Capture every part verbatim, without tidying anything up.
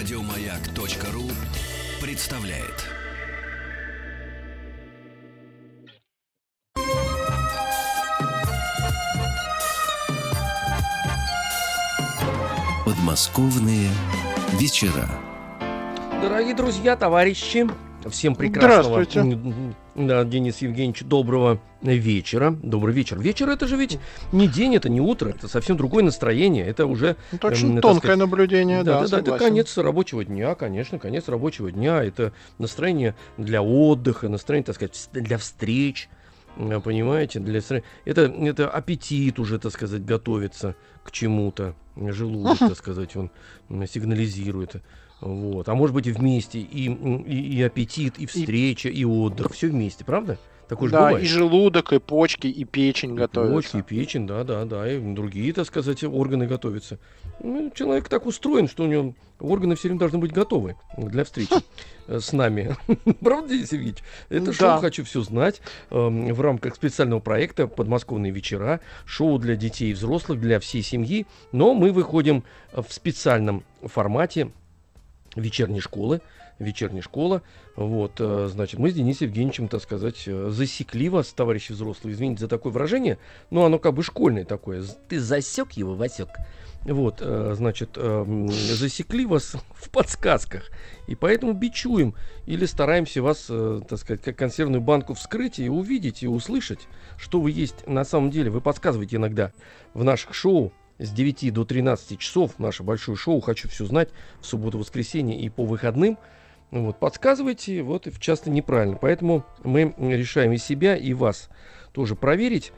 Радиомаяк.ру представляет. Подмосковные вечера. Дорогие друзья, товарищи, всем прекрасного. Здравствуйте. Да, Денис Евгеньевич, доброго вечера. Добрый вечер. Вечер — это же ведь не день, это не утро, это совсем другое настроение. Это уже... Ну, очень э, тонкое сказать, наблюдение, да, да, да, это конец рабочего дня, конечно, конец рабочего дня. Это настроение для отдыха, настроение, так сказать, для встреч. Понимаете, для это, это аппетит уже, так сказать, готовится к чему-то. Желудок, так сказать, он сигнализирует. Вот. А может быть, и вместе, и, и, и аппетит, и встреча, и, и отдых. Все вместе, правда? Такое же да, бывает. И желудок, и почки, и печень и готовятся. Почки, и печень, да, да, да. И другие, так сказать, органы готовятся. Ну, человек так устроен, что у него органы все время должны быть готовы для встречи с нами. Правда, Денис Ильич? Это шоу «Хочу все знать» в рамках специального проекта «Подмосковные вечера». Шоу для детей и взрослых, для всей семьи. Но мы выходим в специальном формате вечерней школы, вечерняя школа, вот, значит, мы с Денисом Евгеньевичем, так сказать, засекли вас, товарищи взрослые, извините за такое выражение, но оно как бы школьное такое, ты засек его, Васек, вот, значит, засекли вас в подсказках, и поэтому бичуем, или стараемся вас, так сказать, как консервную банку вскрыть и увидеть, и услышать, что вы есть на самом деле. Вы подсказываете иногда в наших шоу, с девяти до тринадцати часов наше большое шоу «Хочу все знать» в субботу, воскресенье и по выходным. Вот, подсказывайте, вот, и часто неправильно. Поэтому мы решаем и себя, и вас тоже проверить.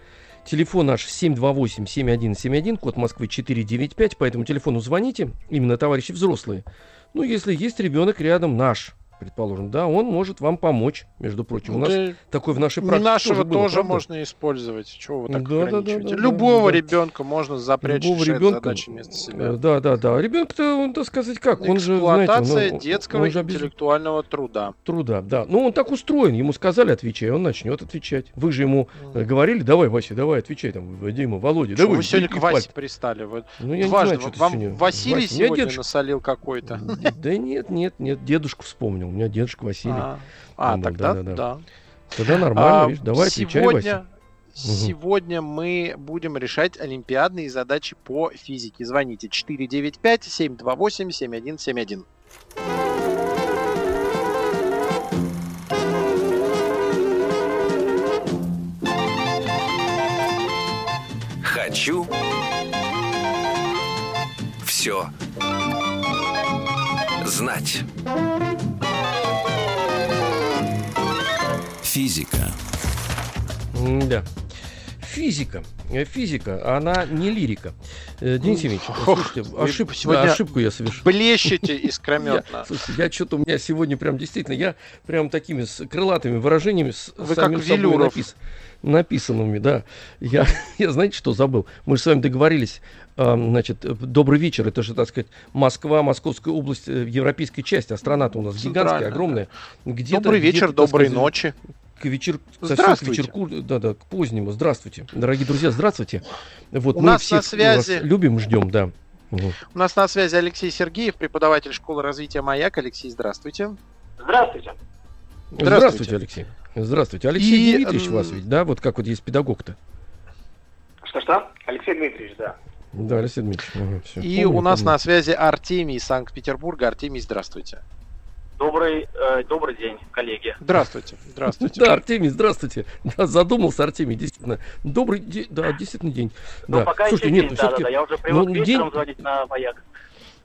Телефон наш семь два восемь семь один семь один, код Москвы четыре девять пять. По этому телефону звоните, именно товарищи взрослые. Ну, если есть ребенок рядом наш, предположим, да, он может вам помочь, между прочим. У нас да такой в нашей практике нашего тоже, было, тоже можно использовать. Чего вы так да, ограничиваете? Да, да, Любого да, ребенка да. можно запрячь в задачи вместо себя. Да, да, да. Ребенок-то, он, так сказать, как? Он же, эксплуатация детского он же обез... интеллектуального труда. Труда, да. Ну, он так устроен. Ему сказали, отвечай, он начнет отвечать. Вы же ему mm. говорили, давай, Вася, давай, отвечай, там, Вадима, Володя. Что, давай, вы сегодня к Васе пристали? Вы... Ну, я Важно. не знаю, что вам сегодня... Василий Вася, сегодня дедушка... насолил какой-то. Да нет, нет, нет, дедушку вспомнил. У меня дедушка Василий. А, а ну, тогда да, да, да. Тогда нормально, а, видишь, давай сегодня, отвечай, Вася. Сегодня угу. мы будем решать олимпиадные задачи по физике. Звоните четыре девять пять семь два восемь семь один семь один. Хочу все знать. Физика. Да. Физика. Физика, она не лирика. Денис Ильич, слушайте, ошиб... сегодня ошибку я совершил. Блещете искрометно. Я, слушайте, я что-то у меня сегодня прям действительно, я прям такими с крылатыми выражениями с Вы самим как собой напис... написанными, да. Я, я, знаете, что забыл? Мы же с вами договорились, значит, добрый вечер, это же, так сказать, Москва, Московская область, европейская часть, а страна-то у нас гигантская, огромная. Где-то, добрый вечер, где-то, доброй сказать, ночи. К вечер... Здравствуйте. К, вечерку... да, да, к позднему. Здравствуйте. Дорогие друзья, здравствуйте. Вот, у мы нас всех на связи... вас любим, ждем, да. Угу. У нас на связи Алексей Сергеев, преподаватель школы развития «Маяк». Алексей, здравствуйте. Здравствуйте. Здравствуйте, здравствуйте Алексей. Здравствуйте. Алексей И... Дмитриевич вас ведь, да? Вот как вот есть педагог-то. Что-что? Алексей Дмитриевич, да. Да, Алексей Дмитриевич. Ага, все. И помню, у нас помню. на связи Артемий из Санкт-Петербурга. Артемий, здравствуйте. Добрый, э, добрый день, коллеги. Здравствуйте. Здравствуйте. Да, Артемий, здравствуйте. Да, задумался Артемий, действительно. Добрый день. Да, действительно день. Ну, да. пока Слушайте, еще нет, день, да, да, да. Я уже привык ну, вечером день... звонить на «Маяк».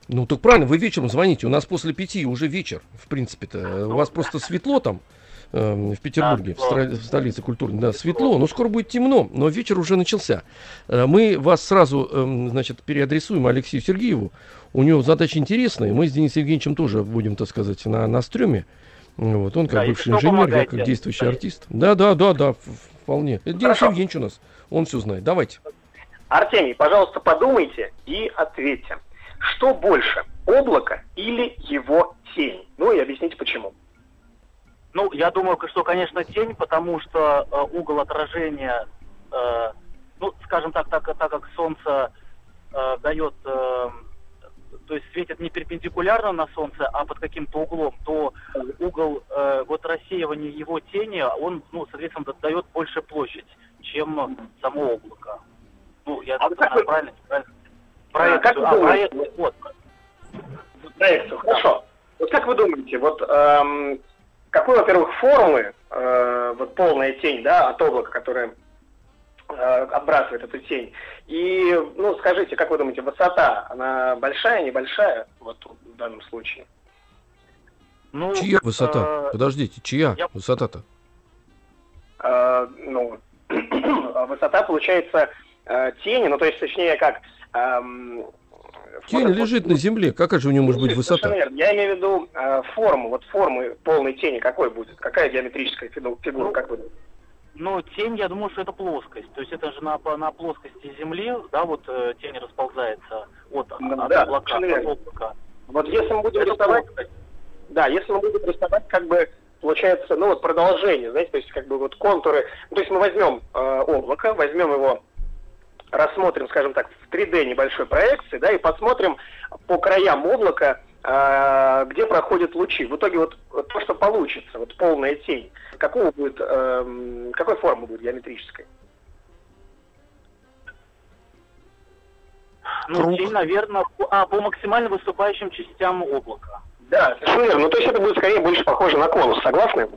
Ну, так правильно, вы вечером звоните. У нас после пяти уже вечер, в принципе-то. Ну, у вас да. просто светло там, э, в Петербурге, да, в, стра... в столице культурной. Да, светло. Но скоро будет темно, но вечер уже начался. Мы вас сразу, э, значит, переадресуем Алексею Сергееву. У него задача интересная. Мы с Денисом Евгеньевичем тоже будем, так сказать, на, на стреме. Вот, он как да, бывший инженер, помогает, я как действующий да. артист. Да, да, да, да, вполне. Это Денис Евгеньевич у нас. Он все знает. Давайте. Артемий, пожалуйста, подумайте и ответьте. Что больше, облако или его тень? Ну и объясните, почему. Ну, я думаю, что, конечно, тень, потому что э, угол отражения, э, ну, скажем так, так, так как солнце э, дает... Э, то есть светит не перпендикулярно на Солнце, а под каким-то углом, то угол э, вот рассеивания его тени, он, ну, соответственно, дает больше площадь, чем само облако. Ну, я а так, вы... правильно, правильно? Проект, а, как а, проект, вот. Проекцию, хорошо. Вот как вы думаете, вот эм, какой, во-первых, формы, э, вот полная тень, да, от облака, которая э, отбрасывает эту тень, и, ну, скажите, как вы думаете, высота, она большая, небольшая, вот в данном случае? Ну, чья высота? Э, Подождите, чья я... высота-то? Э, ну, высота, получается, э, тени, ну, то есть, точнее, как... Эм, Тень вот, лежит вот, на земле, какая же у нее может быть высота? Я имею в виду э, форму, вот формы полной тени какой будет? Какая геометрическая фигура, как будет? Ну, тень, я думаю, что это плоскость, то есть это же на, на плоскости земли, да, вот э, тень расползается от, ну, от, да, облака, от облака. Вот если мы будем это рисовать, плоскость. Да, если мы будем рисовать, как бы, получается, ну, вот продолжение, знаете, то есть как бы вот контуры, то есть мы возьмем э, облако, возьмем его, рассмотрим, скажем так, в три дэ небольшой проекции, да, и посмотрим по краям облака, э, где проходят лучи. В итоге вот, вот то, что получится, вот полная тень, какого будет, э, какой формы будет геометрической? Ну, круг. Тень, наверное, по, а, по максимально выступающим частям облака. Да, совершенно верно. Ну, то есть это будет скорее больше похоже на конус, согласны?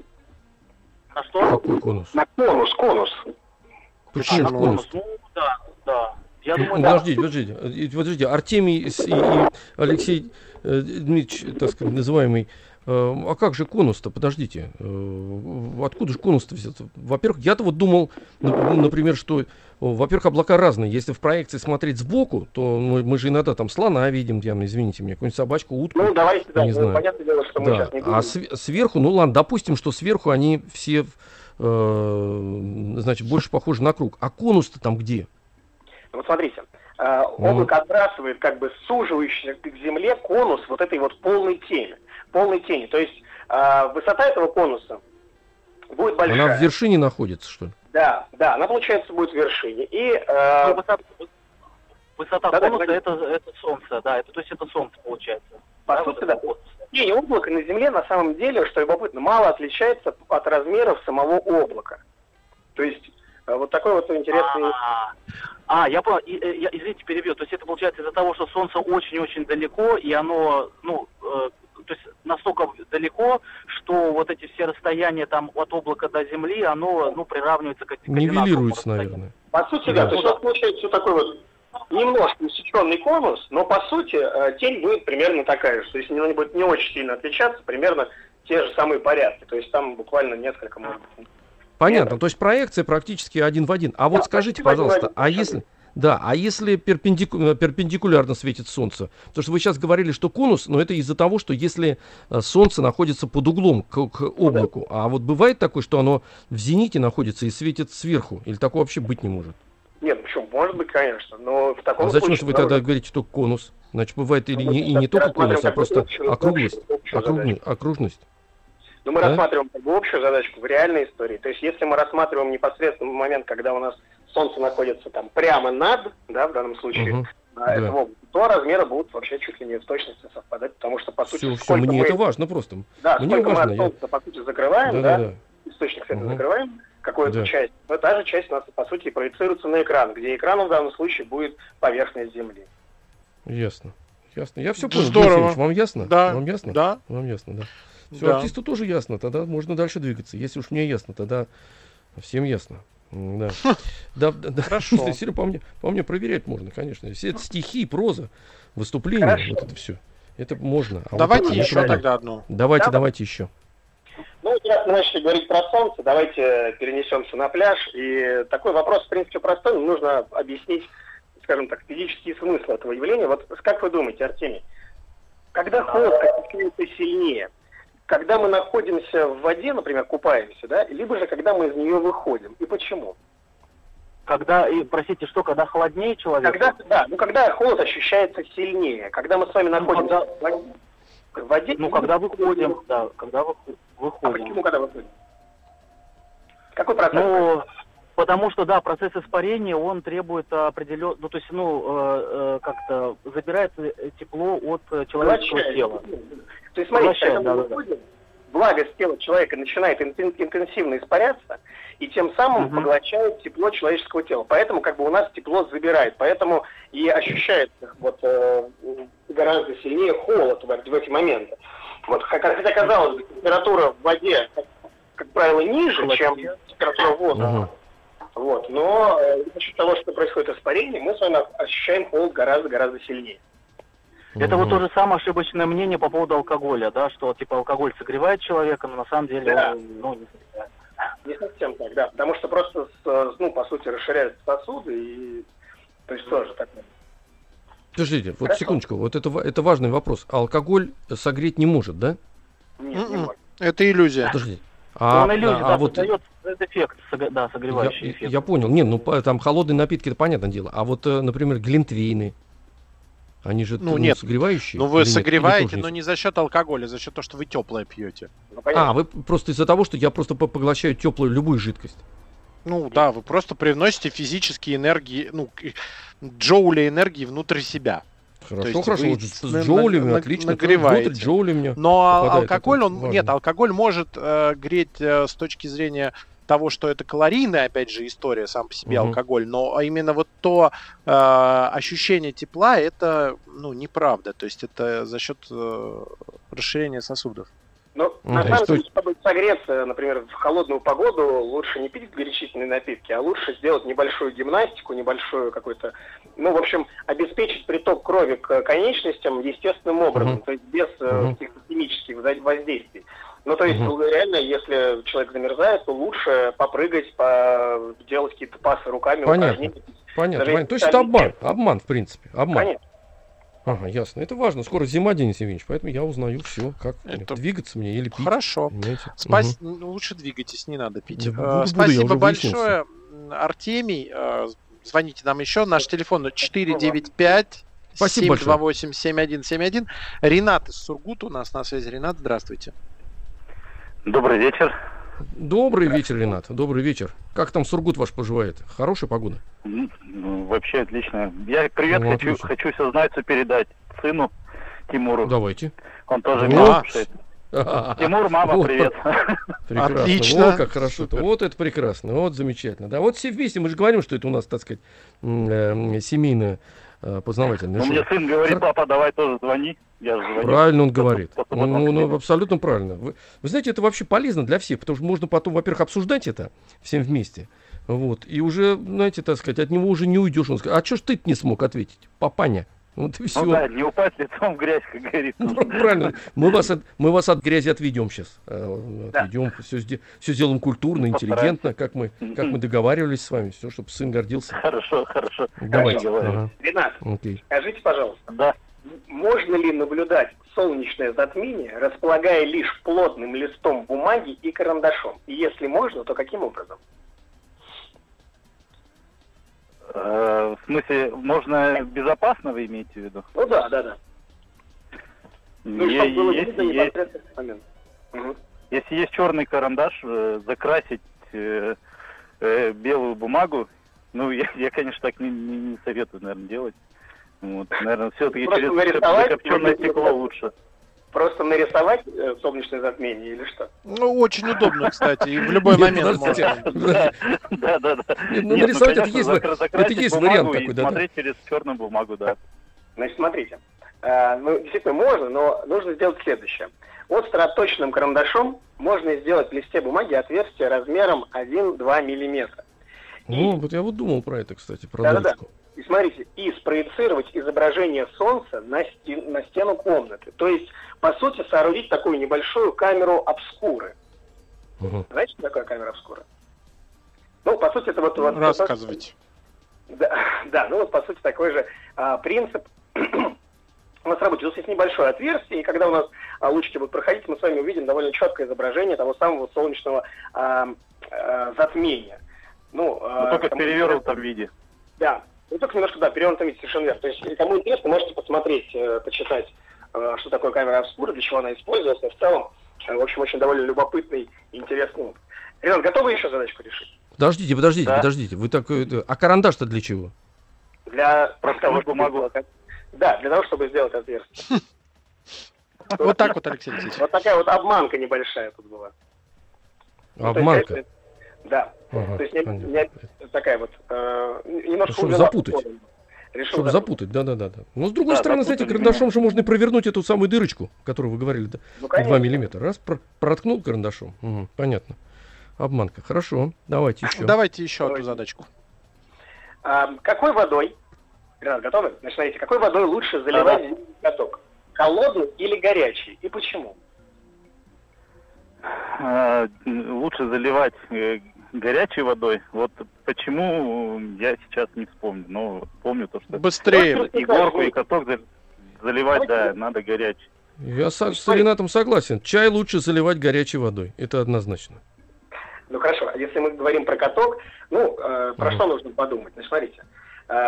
На что? Какой конус? На конус, конус. Почему а, конус? Ну, да. Да. Я думаю, подождите, да. подождите, подождите, Артемий и, и Алексей э, Дмитриевич, так сказать, называемый, э, а как же конус-то, подождите, э, откуда же конус-то взялся? Во-первых, я-то вот думал, например, что, во-первых, облака разные, если в проекции смотреть сбоку, то мы, мы же иногда там слона видим, я, извините меня, какую-нибудь собачку, утку, ну, давайте, да, не знаю, понятное дело, что мы да. сейчас не будем. А св- сверху, ну ладно, допустим, что сверху они все, э, значит, больше похожи на круг, а конус-то там где? Вот смотрите, э, облако отбрасывает как бы суживающийся к земле конус вот этой вот полной тени. Полной тени. То есть э, высота этого конуса будет большая. Она в вершине находится, что ли? Да, да, она, получается, будет в вершине. И, э, ну, высота высота да, конуса да, это, это солнце, да, это, то есть это солнце получается. По да, сути, да. Тень облака на земле на самом деле, что любопытно, мало отличается от размеров самого облака. То есть э, вот такой вот интересный... А-а-а. А, я понял, и, и, извините, перебью, то есть это получается из-за того, что Солнце очень-очень далеко, и оно, ну, э, то есть настолько далеко, что вот эти все расстояния там от облака до Земли, оно, ну, приравнивается к этим координатам. Нивелируется, наверное. По сути, да, да. То есть у нас получается такой вот немножко усеченный конус, но, по сути, э, тень будет примерно такая же, то есть она будет не очень сильно отличаться, примерно те же самые порядки, то есть там буквально несколько, может быть. Понятно, то есть проекция практически один в один. А вот да, скажите, пожалуйста, а если, да, а если перпендику... перпендикулярно светит Солнце? Потому что вы сейчас говорили, что конус, но это из-за того, что если Солнце находится под углом к, к облаку. А вот бывает такое, что оно в зените находится и светит сверху? Или такого вообще быть не может? Нет, почему? Может быть, конечно, но в таком а зачем случае... Зачем же вы тогда может... говорите, что конус? Значит, бывает и, ну, не, и не только конус, а просто округлость, округлость. окружность. Но мы а? рассматриваем как бы общую задачку в реальной истории. То есть если мы рассматриваем непосредственно момент, когда у нас Солнце находится там прямо над, да, в данном случае, угу, да. этого, то размеры будут вообще чуть ли не в точности совпадать, потому что по сути... Все, все, мне мы... это важно просто. Да, мне сколько важно, мы от Солнца, я... по сути, закрываем, да, да, да. источник света угу. закрываем, какую-то да. часть, но та же часть у нас, по сути, проецируется на экран, где экраном в данном случае будет поверхность Земли. Ясно, ясно. Я все понял. Здорово. Вам ясно? Да. Вам ясно? Да. Вам ясно, да. Все, да. Артисту тоже ясно, тогда можно дальше двигаться. Если уж мне ясно, тогда всем ясно. Да. Да, да, хорошо. Серьезно, по мне, по мне проверять можно, конечно. Все это стихи, проза, выступления, хорошо. Вот это все. Это можно. А давайте вот это еще тогда одну. Давайте, да? давайте еще. Ну, раз мы начали говорить про солнце, давайте перенесемся на пляж. И такой вопрос, в принципе, простой. Нужно объяснить, скажем так, физический смысл этого явления. Вот как вы думаете, Артемий, когда холод ощущается сильнее? Когда мы находимся в воде, например, купаемся, да, либо же когда мы из нее выходим. И почему? Когда, и, простите, что, когда холоднее человек? Когда, да, ну когда холод ощущается сильнее. Когда мы с вами находимся ну, когда... в воде... Ну, когда выходим, выходим, да, когда выходим. А почему когда выходим? Какой процесс? Ну, Потому что, да, процесс испарения, он требует определен... ну, то есть, ну, э, как-то забирает тепло от человеческого Влачает. тела. То есть, смотрите, Влачает, да, да. влагость тела человека начинает интенсивно испаряться, и тем самым угу. поглощает тепло человеческого тела. Поэтому, как бы, у нас тепло забирает, поэтому и ощущается вот, э, гораздо сильнее холод в, в эти моменты. Вот, хотя, казалось бы, температура в воде, как, как правило, ниже, Влачает. чем температура воздуха. Угу. Вот. Но э, за счет того, что происходит испарение, мы с вами ощущаем холод гораздо-гораздо сильнее. Это mm-hmm. вот то же самое ошибочное мнение по поводу алкоголя, да, что типа алкоголь согревает человека, но на самом деле да. он ну, не согревает. Не совсем так, да, потому что просто, ну, по сути, расширяются сосуды и... То есть тоже так... Подождите, вот секундочку, вот это, это важный вопрос. Алкоголь согреть не может, да? Нет, Mm-mm. не может. Это иллюзия. Подождите. А, он иллюзия, а, да, а вот создает эффект, да, согревающий я, эффект. Я понял. Не, ну там холодные напитки, это понятное дело. А вот, например, глинтвейны, они же ну, ну, согревающие. Ну вы согреваете, но не за счет алкоголя, за счет того, что вы теплое пьете. Ну, а, вы просто из-за того, что я просто поглощаю теплую любую жидкость. Ну да, вы просто привносите физические энергии, ну, джоули энергии внутрь себя. Хорошо, хорошо, вот с джоулями, отлично, нагреваете. Джоулями но попадает, алкоголь, он, важно. Нет, алкоголь может э, греть э, с точки зрения того, что это калорийная, опять же, история, сам по себе угу. алкоголь, но именно вот то э, ощущение тепла, это, ну, неправда, то есть это за счет э, расширения сосудов. Ну, ну, на самом деле, чтобы согреться, например, в холодную погоду, лучше не пить горячительные напитки, а лучше сделать небольшую гимнастику, небольшую какую-то... Ну, в общем, обеспечить приток крови к конечностям естественным образом, uh-huh. то есть без uh-huh. каких-то химических воздействий. Ну, то есть, uh-huh. реально, если человек замерзает, то лучше попрыгать, поделать какие-то пасы руками. Понятно, понятно, понятно. То есть это обман, обман, в принципе, обман. Конечно. Ага, ясно. Это важно. Скоро зима, Денис Евгеньевич, поэтому я узнаю все, как это... двигаться мне или пить. Хорошо. Спас... Угу. Лучше двигайтесь, не надо пить. Да, буду, Спасибо буду, большое, Артемий. Звоните нам еще. Наш телефон четыре девять пять семь два восемь семь один семь один. Ренат из Сургута у нас на связи. Ренат, здравствуйте. Добрый вечер. Добрый вечер, Ренат. Добрый вечер. Как там Сургут ваш поживает? Хорошая погода? Ну, вообще отлично. Я привет ну, хочу, хочу все знать-то передать сыну Тимуру. Давайте. Он тоже меня слушает. Тимур, мама, вот. Привет. Прекрасно. Отлично. Вот как хорошо. Вот это прекрасно. Вот замечательно. Да, вот все вместе. Мы же говорим, что это у нас, так сказать, семейное познавательное шоу. Ну, мне сын говорит, Хар... папа, давай тоже звони. Я звоню. Правильно он говорит. Он, он, он абсолютно правильно. Вы, вы знаете, это вообще полезно для всех, потому что можно потом, во-первых, обсуждать это всем вместе. Вот. И уже, знаете, так сказать, от него уже не уйдешь. Он скажет, а что ж ты-то не смог ответить, папаня? Вот и все. Ну да, не упасть лицом в грязь, как говорится. Ну, правильно. Мы вас, от, мы вас от грязи отведем сейчас. Отведем, да. все, все сделаем культурно, интеллигентно, как мы, как мы договаривались с вами. Все, чтобы сын гордился. Хорошо, хорошо. Давайте. Ага. Ренат, окей. Скажите, пожалуйста, да. можно ли наблюдать солнечное затмение, располагая лишь плотным листом бумаги и карандашом? И если можно, то каким образом? В смысле, можно безопасно, вы имеете в виду? Ну да, да, да. Ну, е- чтобы было видно непосредственно в момент. Угу. Если есть черный карандаш, закрасить э- э- белую бумагу, ну, я, я конечно, так не, не, не советую, наверное, делать. Вот, наверное, все-таки через закопченное стекло лучше. Просто нарисовать солнечное затмение или что? Ну, очень удобно, кстати, и в любой момент можно. Да, да, да. Ну, нарисовать это есть вариант такой, да. Смотреть через черную бумагу, да. Значит, смотрите. Ну, действительно, можно, но нужно сделать следующее. Остроточным карандашом можно сделать в листе бумаги отверстие размером один-два миллиметра. Ну, вот я вот думал про это, кстати, про дырочку. И смотрите, и спроецировать изображение солнца на, стен, на стену комнаты. То есть, по сути, соорудить такую небольшую камеру обскуры. Угу. Знаете, что такое камера обскуры? Ну, по сути, это вот... вот Рассказывайте. Вот, да, да, ну вот, по сути, такой же а, принцип у нас работает. У нас есть небольшое отверстие, и когда у нас а, лучики будут проходить, мы с вами увидим довольно четкое изображение того самого солнечного а, а, затмения. Ну, а, только в перевернутом виде. Да. Ну, только немножко, да, перевернутом виде, совершенно верно. То есть, кому интересно, можете посмотреть, э, почитать, э, что такое камера обскура, для чего она используется. В целом, э, в общем, очень довольно любопытный и интересный опыт. Ренат, готовы еще задачку решить? Подождите, подождите, да. подождите. Вы так, а карандаш-то для чего? Для проставок бумагу. Да, для того, чтобы сделать отверстие. Вот так вот, Алексей Алексеевич. Вот такая вот обманка небольшая тут была. Обманка? Да. То есть такая вот... Чтобы запутать. Чтобы запутать, да-да-да. Но с другой стороны, знаете, карандашом же можно провернуть эту самую дырочку, которую вы говорили, да? два миллиметра. Раз, проткнул карандашом. Понятно. Обманка. Хорошо. Давайте еще. Давайте еще одну задачку. Какой водой... Ребята, готовы? Значит, смотрите, какой водой лучше заливать зимний каток? Холодный или горячий? И почему? А, лучше заливать горячей водой. Вот почему, я сейчас не вспомню. Но помню то, что... Быстрее. И горку, и каток заливать, да, надо горячий. Я с, с Ренатом согласен. Чай лучше заливать горячей водой. Это однозначно. Ну, хорошо. А если мы говорим про каток, ну, э, про mm. что нужно подумать? Значит, смотрите.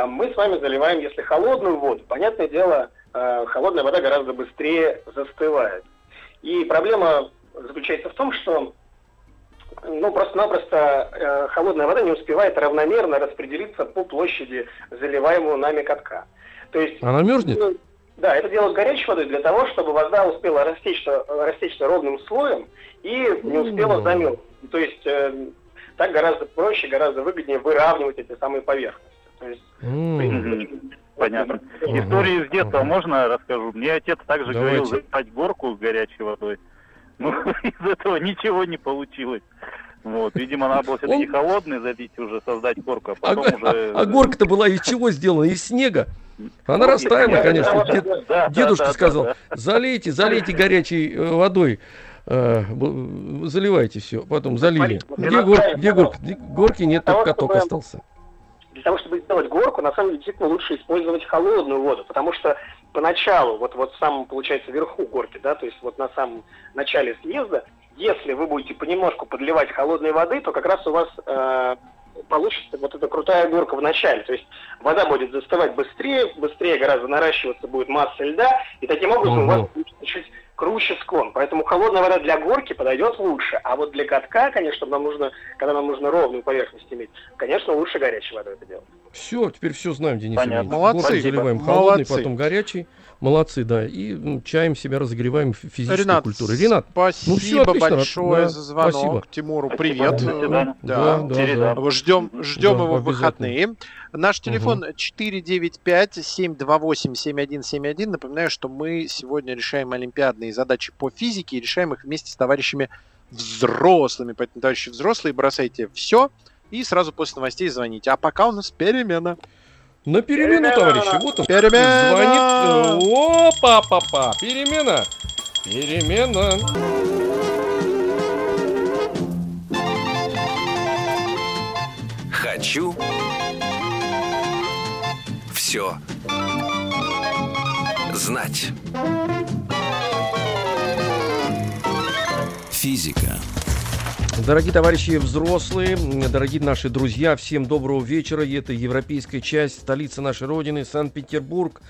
Мы с вами заливаем, если холодную воду, понятное дело, холодная вода гораздо быстрее застывает. И проблема заключается в том, что ну, просто-напросто холодная вода не успевает равномерно распределиться по площади заливаемого нами катка. То есть, она мерзнет? Ну, да, это делают горячей водой для того, чтобы вода успела растечься, растечься ровным слоем и не успела замерзнуть. То есть так гораздо проще, гораздо выгоднее выравнивать эти самые поверхности. То есть, mm-hmm. понятно. Mm-hmm. Истории из детства mm-hmm. можно расскажу? Мне отец также Давайте. говорил заливать горку с горячей водой. Ну, из этого ничего не получилось. Вот, видимо, надо было все-таки Он... холодный забить уже, создать горку, а потом а, уже... А, а горка-то была из чего сделана? Из снега? Она ну, растаяла, я, конечно. Да, Дед, да, дедушка да, сказал, да, да. залейте, залейте горячей водой. Заливайте все, потом залили. Где, гор... Где горка? Горки нет, только каток остался. Для того, чтобы сделать горку, на самом деле, действительно лучше использовать холодную воду, потому что поначалу, вот, вот в самом, получается, верху горки, да, то есть вот на самом начале съезда, если вы будете понемножку подливать холодной воды, то как раз у вас э, получится вот эта крутая горка в начале, то есть вода будет застывать быстрее, быстрее гораздо наращиваться будет масса льда, и таким образом угу. у вас получится чуть круче склон, поэтому холодная вода для горки подойдет лучше, а вот для катка, конечно, нам нужно, когда нам нужно ровную поверхность иметь, конечно, лучше горячей водой это делать. Все, теперь все знаем, Денис Евгеньевич. Молодцы. Заливаем холодный, Молодцы. потом горячий. Молодцы, да. И ну, чаем себя разогреваем физической Ренат, культурой. Ренат, спасибо ну, все, отлично, большое да, за звонок. Спасибо. Тимуру привет. Спасибо. Да, да, да. Ждем, ждем да, его в выходные. Наш телефон четыре девять пять семь два восемь семь один семь один. Напоминаю, что мы сегодня решаем олимпиадные задачи по физике и решаем их вместе с товарищами взрослыми. Поэтому, товарищи взрослые, бросайте все и сразу после новостей звоните. А пока у нас перемена. На перемену, перемена! Товарищи. Вот он. Перемена! Звонит. Опа-па-па. Перемена. Перемена. Хочу все знать. Физика. Дорогие товарищи взрослые, дорогие наши друзья, всем доброго вечера. Это европейская часть, столица нашей родины, Санкт-Петербург.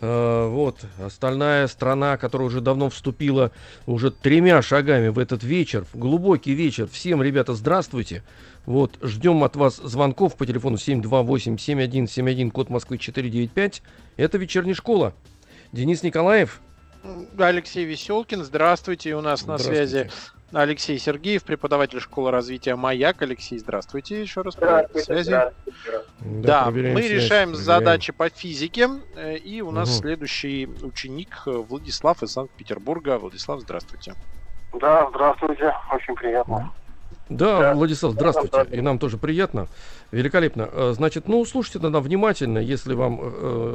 Вот, остальная страна, которая уже давно вступила уже тремя шагами в этот вечер, в глубокий вечер. Всем, ребята, здравствуйте. Вот, ждем от вас звонков по телефону семь два восемь семь один семь один, код Москвы четыре девять пять. Это вечерняя школа. Денис Николаев. Алексей Веселкин, здравствуйте. У нас на связи Алексей Сергеев, преподаватель школы развития «Маяк». Алексей, здравствуйте еще раз. Здравствуйте, связи. здравствуйте. Да, да мы связь, решаем проверяем. задачи по физике. И у нас угу. следующий ученик Владислав из Санкт-Петербурга. Владислав, здравствуйте. Да, здравствуйте. Очень приятно. Да, да. Владислав, здравствуйте. здравствуйте. И нам тоже приятно. Великолепно. Значит, ну, слушайте тогда внимательно, если вам,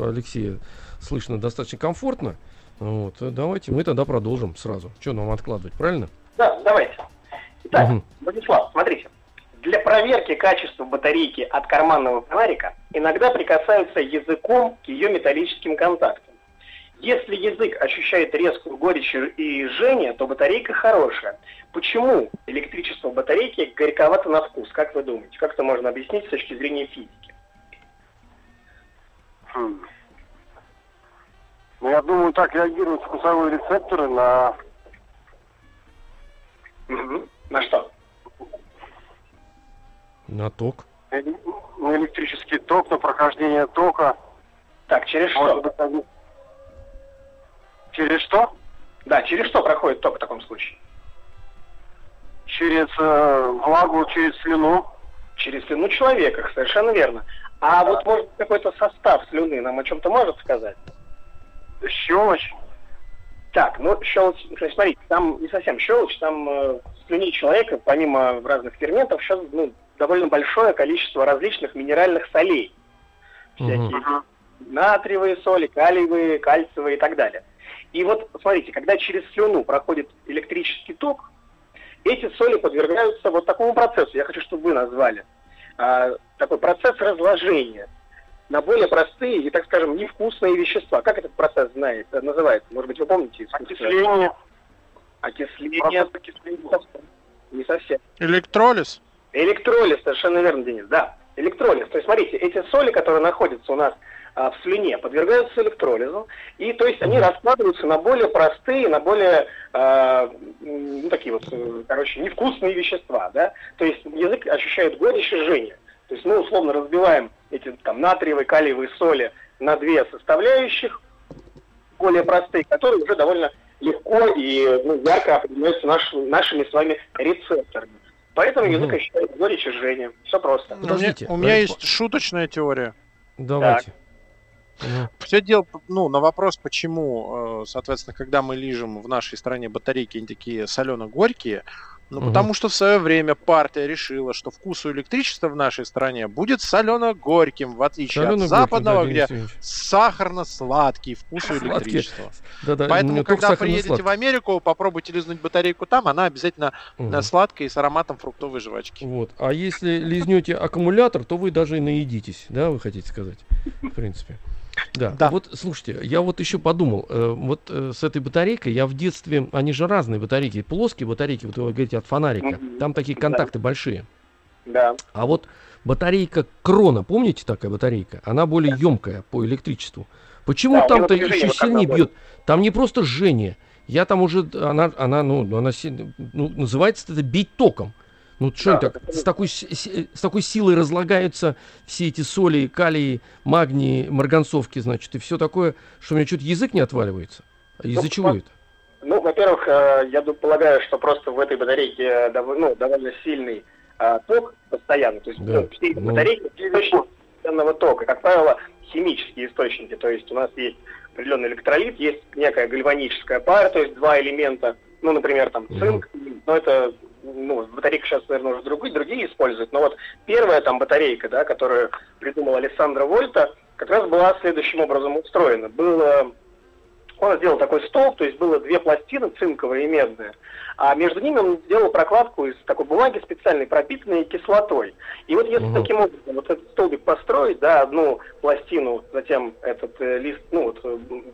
Алексей, слышно достаточно комфортно. Вот, давайте мы тогда продолжим сразу. Что нам откладывать, правильно? Да, давайте. Итак, угу. Владислав, смотрите. Для проверки качества батарейки от карманного фонарика иногда прикасаются языком к ее металлическим контактам. Если язык ощущает резкую горечь и жжение, то батарейка хорошая. Почему электричество батарейки горьковато на вкус? Как вы думаете? Как это можно объяснить с точки зрения физики? Хм. Ну, я думаю, так реагируют вкусовые рецепторы на... Угу. На что? На ток? На электрический ток, на прохождение тока. Так, через что? Быть... Через что? Да, через что проходит ток в таком случае? Через э, влагу, через слюну. Через слюну человека, совершенно верно. А да. Вот может какой-то состав слюны нам о чем-то может сказать? Щелочь. Так, ну щелочь, смотрите, там не совсем щелочь, там э, в слюне человека, помимо разных ферментов, сейчас ну, довольно большое количество различных минеральных солей. Всякие угу. Натриевые соли, калиевые, кальциевые и так далее. И вот, смотрите, когда через слюну проходит электрический ток, эти соли подвергаются вот такому процессу, я хочу, чтобы вы назвали, а, такой процесс разложения на более простые и, так скажем, невкусные вещества. Как этот процесс знает, называется? Может быть, вы помните? Окисление. Окисление. Окисление. Не совсем. Электролиз? Электролиз, совершенно верно, Денис, да. Электролиз. То есть, смотрите, эти соли, которые находятся у нас а, в слюне, подвергаются электролизу, и то есть они раскладываются на более простые, на более, а, ну, такие вот, короче, невкусные вещества, да. То есть язык ощущает горечь и жжение. То есть мы условно разбиваем эти там натриевые, калиевые соли на две составляющих, более простые, которые уже довольно легко и ну, ярко определяются наш, нашими с вами рецепторами. Поэтому язык mm. ощущает горечь и жжение. Все просто. Подождите, у меня, у меня есть шуточная теория. Давайте. Mm. Все дело, ну, на вопрос, почему, соответственно, когда мы лижем в нашей стране батарейки, они такие солено-горькие, ну, mm-hmm. потому что в свое время партия решила, что вкус у электричества в нашей стране будет солено-горьким, в отличие от западного, да, где сахарно-сладкий вкус у электричества. Да-да, поэтому, когда приедете в Америку, попробуйте лизнуть батарейку там, она обязательно mm-hmm. сладкая и с ароматом фруктовой жвачки. Вот. А если лизнете аккумулятор, то вы даже и наедитесь, да, вы хотите сказать, в принципе. Да. да, вот слушайте, я вот еще подумал, э, вот э, с этой батарейкой, я в детстве, они же разные батарейки, плоские батарейки, вот вы говорите, от фонарика, mm-hmm. там такие контакты да. большие. Да. А вот батарейка Крона, помните такая батарейка? Она более да. емкая по электричеству. Почему да, там-то еще сильнее бьет? Там не просто жжение, я там уже, она, она, ну, она ну, называется это бить током. Ну, что да, это? С такой, с такой силой разлагаются все эти соли, калии, магнии, марганцовки, значит, и все такое, что у меня чуть язык не отваливается. Из-за ну, чего по... это? Ну, во-первых, я полагаю, что просто в этой батарейке ну, довольно сильный а, ток постоянно. То есть да, ну, все эти ну... батарейки источники постоянного тока. Как правило, химические источники. То есть у нас есть определенный электролит, есть некая гальваническая пара, то есть два элемента. Ну, например, там цинк, mm-hmm. но это... Ну, батарейка сейчас, наверное, уже другие, другие используют, но вот первая там батарейка, да, которую придумал Алессандро Вольта, как раз была следующим образом устроена. Было... Он сделал такой столб, то есть было две пластины, цинковые и медные, а между ними он сделал прокладку из такой бумаги специальной, пропитанной кислотой. И вот если угу. таким образом вот этот столбик построить, да, одну пластину, затем этот э, лист, ну вот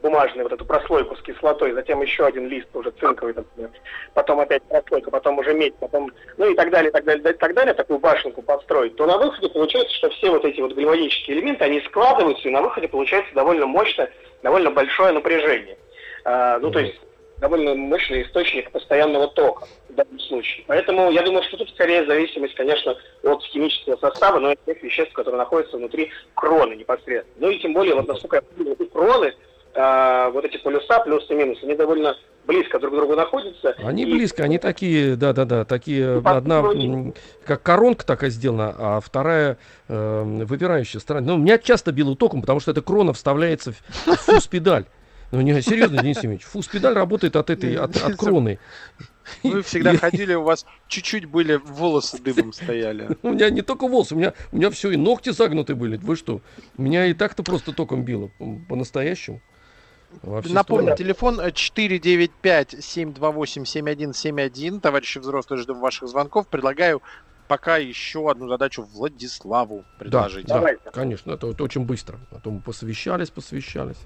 бумажный, вот эту прослойку с кислотой, затем еще один лист уже цинковый, например, потом опять прослойка, потом уже медь, потом, ну и так далее, и так далее, и так далее, такую башенку построить, то на выходе получается, что все вот эти вот гальванические элементы, они складываются, и на выходе получается довольно мощное, довольно большое напряжение. А, ну, то есть, довольно мощный источник постоянного тока в данном случае. Поэтому я думаю, что тут скорее зависимость, конечно, от химического состава, но и от тех веществ, которые находятся внутри кроны непосредственно. Ну и тем более, вот насколько я понимаю, кроны, а, вот эти полюса, плюсы и минусы, они довольно близко друг к другу находятся. Они и... близко, они такие, да-да-да, такие, и одна вроде... как коронка такая сделана, а вторая э, выпирающая сторона. Ну, меня часто било током, потому что эта крона вставляется в фус-педаль. Ну, не, серьезно, Денис Евгеньевич, фус-педаль работает от этой, от, от кроны. Вы всегда ходили, у вас чуть-чуть были волосы дыбом стояли. У меня не только волосы, у меня, у меня все, и ногти загнуты были. Вы что, меня и так-то просто током било, по-настоящему. Напомню, телефон четыре девять пять семь два восемь семь один семь один. Товарищи взрослые, жду ваших звонков. Предлагаю пока еще одну задачу Владиславу предложить. Да, да, конечно, это, это очень быстро. А то мы посовещались, посвящались.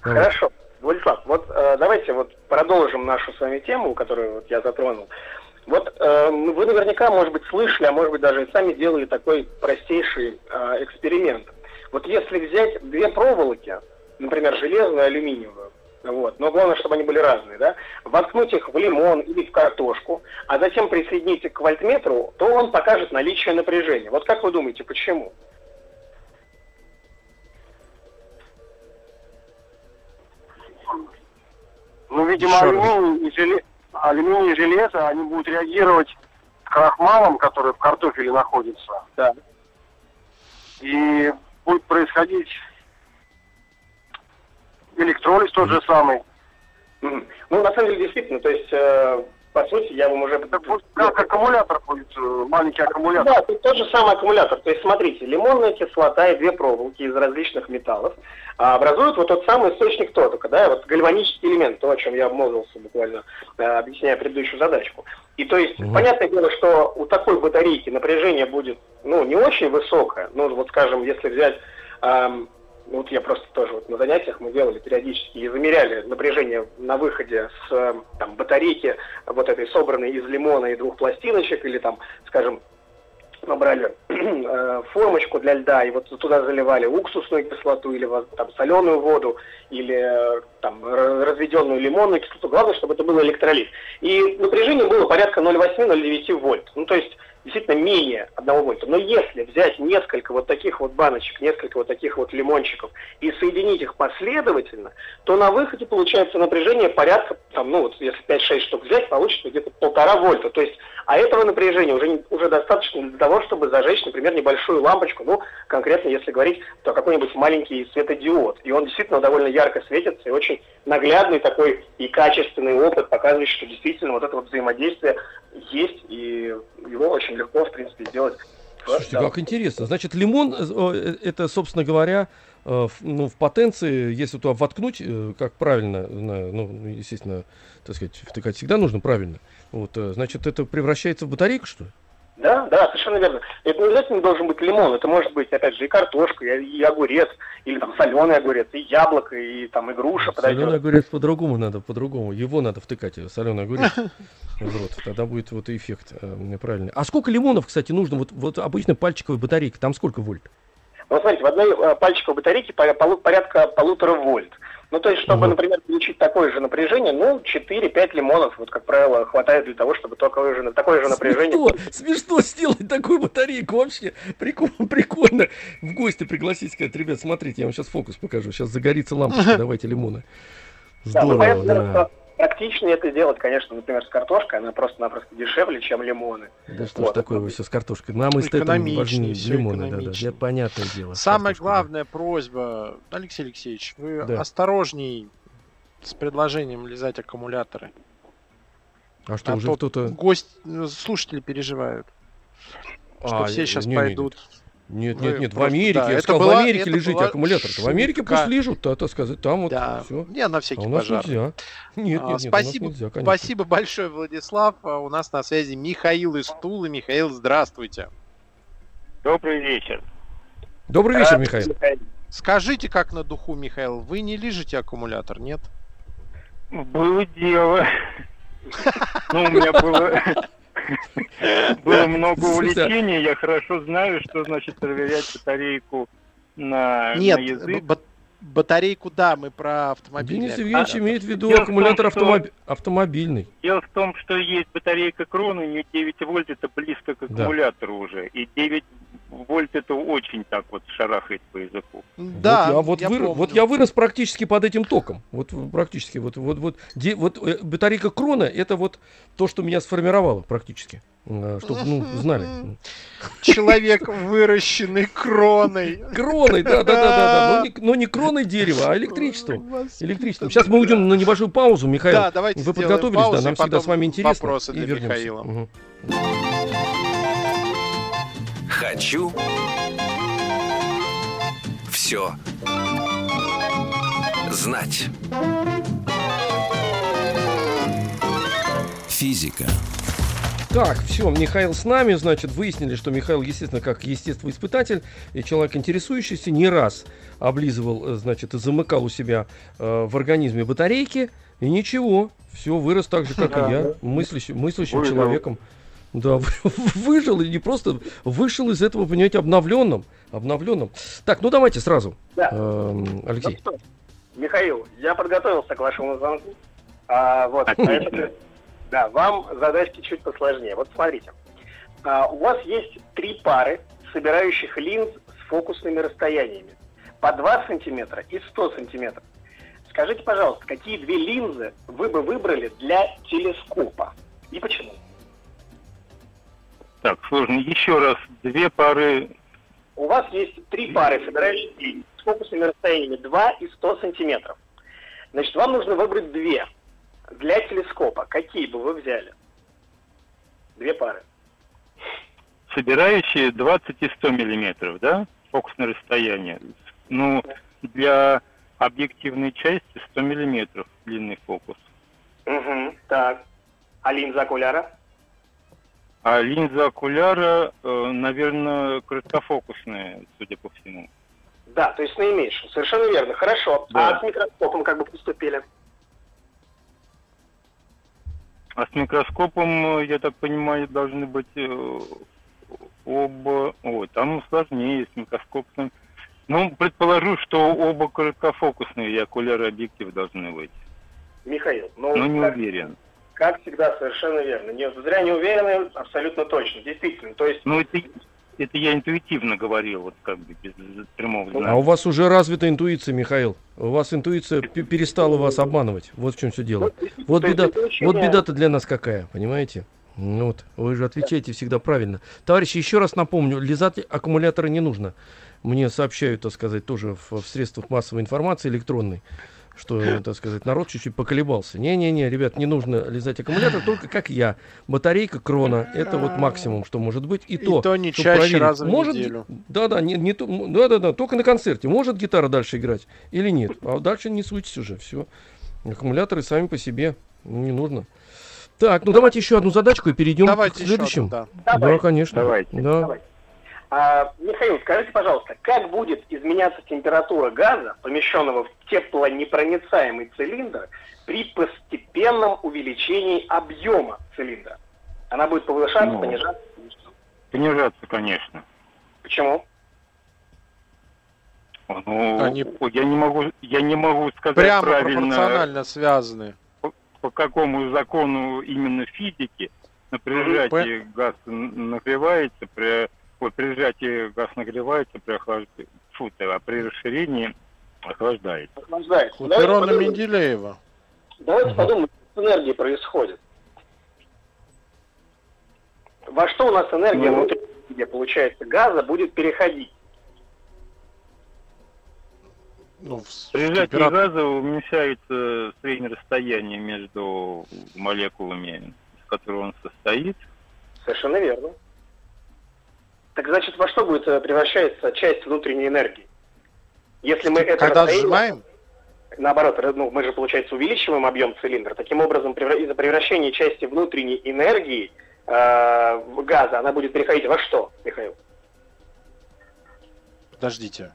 Хорошо. Владислав, вот э, давайте вот продолжим нашу с вами тему, которую вот я затронул. Вот э, вы наверняка, может быть, слышали, а может быть, даже и сами делали такой простейший э, эксперимент. Вот если взять две проволоки, например, железную и алюминиевую, Вот. Но главное, чтобы они были разные, да? Воткнуть их в лимон или в картошку, а затем присоединить их к вольтметру, то он покажет наличие напряжения. Вот как вы думаете, почему? Ну, видимо, алюминий и, желе... алюминий и железо, они будут реагировать с крахмалом, который в картофеле находится. Да. И будет происходить... Электролиз тот же самый. Mm-hmm. Ну, на самом деле, действительно, то есть, э, по сути, я вам уже... Это будет как аккумулятор будет, маленький аккумулятор. Да, тут тот же самый аккумулятор. То есть, смотрите, лимонная кислота и две проволоки из различных металлов образуют вот тот самый источник тотока, да, вот гальванический элемент, то, о чем я обмолвился буквально, объясняя предыдущую задачку. И то есть, mm-hmm. понятное дело, что у такой батарейки напряжение будет, ну, не очень высокое, ну, вот, скажем, если взять... Эм, Вот я просто тоже вот на занятиях мы делали периодически и замеряли напряжение на выходе с там, батарейки вот этой собранной из лимона и двух пластиночек, или там, скажем, набрали формочку для льда и вот туда заливали уксусную кислоту или там соленую воду, или там разведенную лимонную кислоту. Главное, чтобы это был электролит. И напряжение было порядка ноль целых восемь - ноль целых девять вольт. Ну, то есть действительно менее одного вольта. Но если взять несколько вот таких вот баночек, несколько вот таких вот лимончиков и соединить их последовательно, то на выходе получается напряжение порядка, там, ну вот если пять-шесть штук взять, получится где-то полтора вольта. То есть, а этого напряжения уже, уже достаточно для того, чтобы зажечь, например, небольшую лампочку, ну, конкретно, если говорить, то какой-нибудь маленький светодиод. И он действительно довольно ярко светится, и очень наглядный такой и качественный опыт, показывающий, что действительно вот это вот взаимодействие есть, и его очень легко, в принципе, сделать. Слушайте, да. Как интересно. Значит, лимон, это, собственно говоря, ну, в потенции, если туда воткнуть, как правильно, ну, естественно, так сказать, втыкать всегда нужно правильно, вот, значит, это превращается в батарейку, что ли? Да, да, совершенно верно. Это не обязательно должен быть лимон, это может быть, опять же, и картошка, и, и огурец, или там соленый огурец, и яблоко, и там и груша подойдет. Соленый огурец по-другому надо, по-другому. Его надо втыкать, соленый огурец в рот. Тогда будет вот эффект неправильный. А сколько лимонов, кстати, нужно? Вот, вот обычно пальчиковая батарейка, там сколько вольт? Ну, смотрите, в одной пальчиковой батарейке порядка полутора вольт. Ну, то есть, чтобы, например, получить такое же напряжение, ну, четыре-пять лимонов, вот, как правило, хватает для того, чтобы такое же, такое же напряжение... Смешно, смешно сделать такую батарейку, вообще прикольно, прикольно. В гости пригласить, сказать, ребят, смотрите, я вам сейчас фокус покажу, сейчас загорится лампочка, давайте лимоны. Здорово, да. Ну, понятно, да. Практичнее это делать, конечно, например, с картошкой, она просто-напросто дешевле, чем лимоны. Да что вот. Ж такое все с картошкой? Нам из этого важнее лимоны, да, да, да, понятное дело. Самая главная просьба, Алексей Алексеевич, вы да. осторожней с предложением лизать аккумуляторы. А что, а уже кто-то... Гость, слушатели переживают, а, что все сейчас не, пойдут... Не, не. Нет, нет, нет, в Америке, да, я сказал, была, в Америке лежите была... аккумулятор, в Америке пусть лежат, да, так сказать, там да. вот все. Не, на всякий а пожар. Нет, нет, а, нет, спасибо, нельзя, спасибо большое, Владислав, у нас на связи Михаил из Тулы. Михаил, здравствуйте. Добрый вечер. Добрый вечер, Михаил. Михаил. Скажите, как на духу, Михаил, вы не лежите аккумулятор, нет? Было дело. Ну, у меня было... Было много увлечений, я хорошо знаю, что значит проверять батарейку на, Нет, на язык. Б- батарейку, да, мы про автомобиль. Денис Евгеньевич а, имеет в виду аккумулятор в том, автомоб... что... автомобильный. Дело в том, что есть батарейка Крон, у нее девять вольт, это близко к аккумулятору да. уже. И девять вольт это очень так вот шарахает по языку. Да, вот я, вот я, выр... вот я вырос практически под этим током. Вот практически. Вот, вот, вот, де... вот батарейка Крона это вот то, что меня сформировало практически. Чтобы, ну, знали. Человек, выращенный кроной. Кроной, да, да, да, да, да. Но не, но не кроной дерева, а электричеством. Электричеством. Сейчас мы уйдем на небольшую паузу, Михаил. Да, давайте. Вы подготовились, паузу, да, нам всегда с вами интересно. Вопросы для Михаила. Угу. Хочу все знать. Физика. Так, все, Михаил с нами, значит, выяснили, что Михаил, естественно, как естествоиспытатель и человек интересующийся, не раз облизывал, значит, и замыкал у себя э, в организме батарейки, и ничего, все, вырос так же, как да, и я, да. мыслящим, мыслящим Ой, человеком. Да, выжил и не просто вышел из этого, понимаете, обновленным. обновленным. Так, ну давайте сразу, да. э, Алексей. Да, Михаил, я подготовился к вашему звонку. А, вот, поэтому, да, вам задачки чуть посложнее. Вот смотрите. А, у вас есть три пары собирающих линз с фокусными расстояниями. По два сантиметра и сто сантиметров. Скажите, пожалуйста, какие две линзы вы бы выбрали для телескопа? И почему? Так, сложно. Еще раз. Две пары... У вас есть три пары собирающих линз с фокусными расстояниями два и сто сантиметров. Значит, вам нужно выбрать две для телескопа. Какие бы вы взяли? Две пары. Собирающие двадцать и сто миллиметров, да? Фокусное расстояние. Ну, для объективной части сто миллиметров длинный фокус. Угу, так. А линза окуляра? А линза окуляра, наверное, короткофокусная, судя по всему. Да, то есть наименьшую. Совершенно верно. Хорошо. Да. А с микроскопом как бы поступили? А с микроскопом, я так понимаю, должны быть оба... Ой, там сложнее с микроскопом. Ну, предположу, что оба короткофокусные и окуляры объектив должны быть. Михаил, ну... Но не как... уверен. Как всегда, совершенно верно. Не, зря не уверены, абсолютно точно. Действительно, то есть... Ну, это, это я интуитивно говорил, вот как бы, без прямого знания. А у вас уже развита интуиция, Михаил. У вас интуиция перестала вас обманывать. Вот в чем все дело. Вот беда, вот беда-то для нас какая, понимаете? Ну, вот, вы же отвечаете всегда правильно. Товарищи, еще раз напомню, лизать аккумулятора не нужно. Мне сообщают, так сказать, тоже в, в средствах массовой информации электронной, что, так сказать, народ чуть-чуть поколебался. Не-не-не, ребят, не нужно лизать аккумулятор, только как я. Батарейка крона, это вот максимум, что может быть. И, и то, то не чаще проверить. Раза в может, неделю. Да-да, не, не, да-да-да, только на концерте. Может гитара дальше играть или нет. А дальше не суетись уже, все. Аккумуляторы сами по себе не нужно. Так, ну давайте еще одну задачку и перейдем давайте к следующему. Да. да, конечно. Давайте. Да. давайте. А, Михаил, скажите, пожалуйста, как будет изменяться температура газа, помещенного в теплонепроницаемый цилиндр, при постепенном увеличении объема цилиндра? Она будет повышаться, ну, понижаться? Понижаться, конечно. Почему? Ну, Они... я, не могу, я не могу сказать прямо правильно. Прямо пропорционально связаны. По, по какому закону именно физики напряжение П... газ нагревается, при... при сжатии газ нагревается, при охлаждении, фу, а при расширении охлаждается. Охлаждается. Клапейрона Менделеева. Давайте угу. подумаем, что с энергией происходит. Во что у нас энергия ну... внутри, где получается газа, будет переходить? Ну, в... При сжатии температур... газа уменьшается среднее расстояние между молекулами, из которых он состоит. Совершенно верно. Так значит, во что будет превращаться часть внутренней энергии? Если мы это когда сжимаем, наоборот, ну, мы же, получается, увеличиваем объем цилиндра. Таким образом, из-за превращения части внутренней энергии э, в газа, она будет переходить во что, Михаил? Подождите.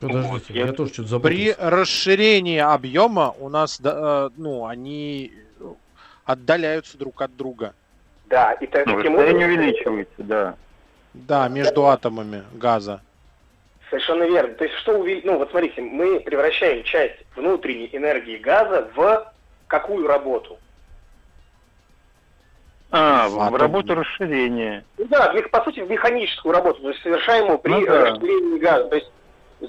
Подождите, вот, я, я тоже что-то забыл. При расширении объема у нас, э, ну, они отдаляются друг от друга. Да, и так, ну, таким образом... не увеличивается, да. Да, между атомами газа. Совершенно верно. То есть, что увеличить? Ну, вот смотрите, мы превращаем часть внутренней энергии газа в какую работу? А, в, в работу расширения. Да, по сути, в механическую работу, то есть совершаемую при ну, да. расширении газа. То есть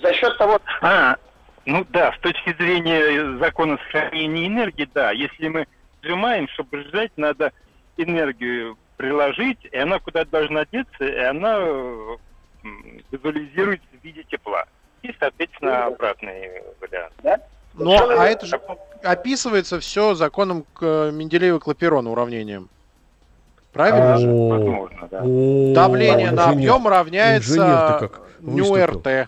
за счет того. А, ну да, с точки зрения закона сохранения энергии, да, если мы сжимаем, чтобы сжать, надо энергию приложить, и она куда-то должна деться, и она визуализируется в виде тепла. И, соответственно, обратный вариант. Да? Но, а это же описывается все законом Менделеева-Клапейрона уравнением. Правильно же? Возможно, да. Давление на объем равняется ню эр тэ.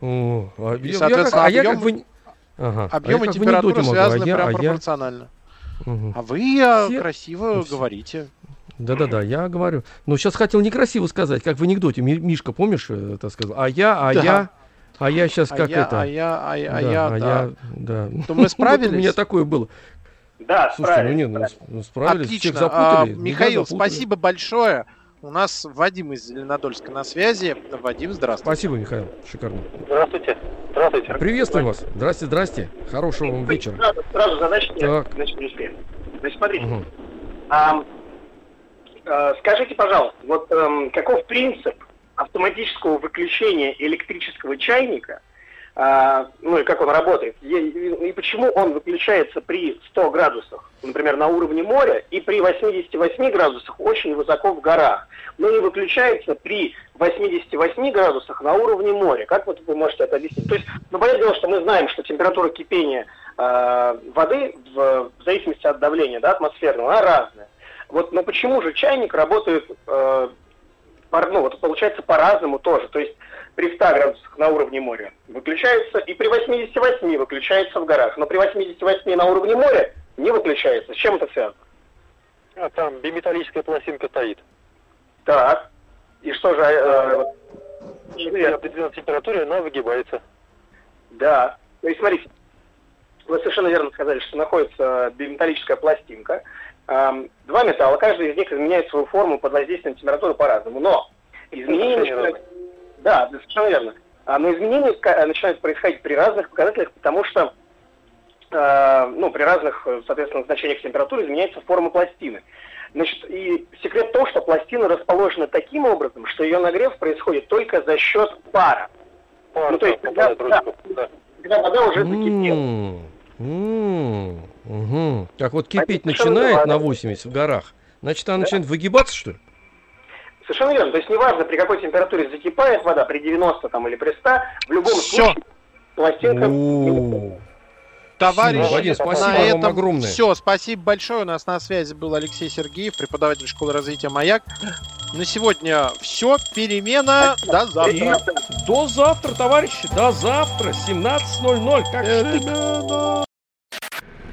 И, соответственно, объем и температура связаны прям пропорционально. А вы красиво говорите. Да-да-да, я говорю. Но сейчас хотел некрасиво сказать, как в анекдоте. Мишка, помнишь, это сказал? А я, а да. я, а я сейчас а как я, это? А я, а я, да, а я, а да. я, да. То мы справились? Вот у меня такое было. Да, слушайте, справились. Ну, нет, ну, справились. Отлично. Всех запутали, а, Михаил, запутали. Спасибо большое. У нас Вадим из Зеленодольска на связи. Вадим, здравствуйте. Спасибо, Михаил. Шикарно. Здравствуйте. Здравствуйте. Приветствую вас. Здрасте, здрасте. Хорошего вам вечера. Сразу, сразу задача. Значит, не успеем. Значит, смотрите. Угу. А, а, скажите, пожалуйста, вот а, каков принцип автоматического выключения электрического чайника, а, ну и как он работает, и, и, и почему он выключается при сто градусах, например, на уровне моря, и при восьмидесяти восьми градусах очень высоко в горах, но не выключается при восьмидесяти восьми градусах на уровне моря? Как вот вы можете это объяснить? То есть, ну, понятное дело, что мы знаем, что температура кипения э, воды в, в зависимости от давления, да, атмосферного, она разная. Вот, но почему же чайник работает... Э, Ну, вот получается по-разному тоже. То есть при ста градусах на уровне моря выключается, и при восьмидесяти восьми выключается в горах. Но при восьмидесяти восьми на уровне моря не выключается. С чем это связано? А там биметаллическая пластинка стоит. Так. И что же... Э, и при определенной температуре она выгибается. Да. Ну и смотрите, вы совершенно верно сказали, что находится биметаллическая пластинка. Два металла, каждый из них изменяет свою форму под воздействием температуры по-разному, но изменения начинают... Да, совершенно верно. Но изменения начинают происходить при разных показателях, потому что ну, при разных, соответственно, значениях температуры изменяется форма пластины. Значит, и секрет в том, что пластина расположена таким образом, что ее нагрев происходит только за счет пара. Пар, ну, то есть, когда, да, да. когда вода уже закипела. Mm-hmm. Угу. Так вот кипеть а начинает на восемьдесят в горах, значит она да? начинает выгибаться, что ли? Совершенно верно. То есть неважно, при какой температуре закипает вода, при девяноста там, или при ста, в любом все. случае пластинка... О-о-о. Товарищи, Вадим, спасибо на этом огромное. Все, спасибо большое. У нас на связи был Алексей Сергеев, преподаватель школы развития «Маяк». На сегодня все. Перемена. До завтра. И... До завтра, товарищи. До завтра. семнадцать ноль ноль. Как же...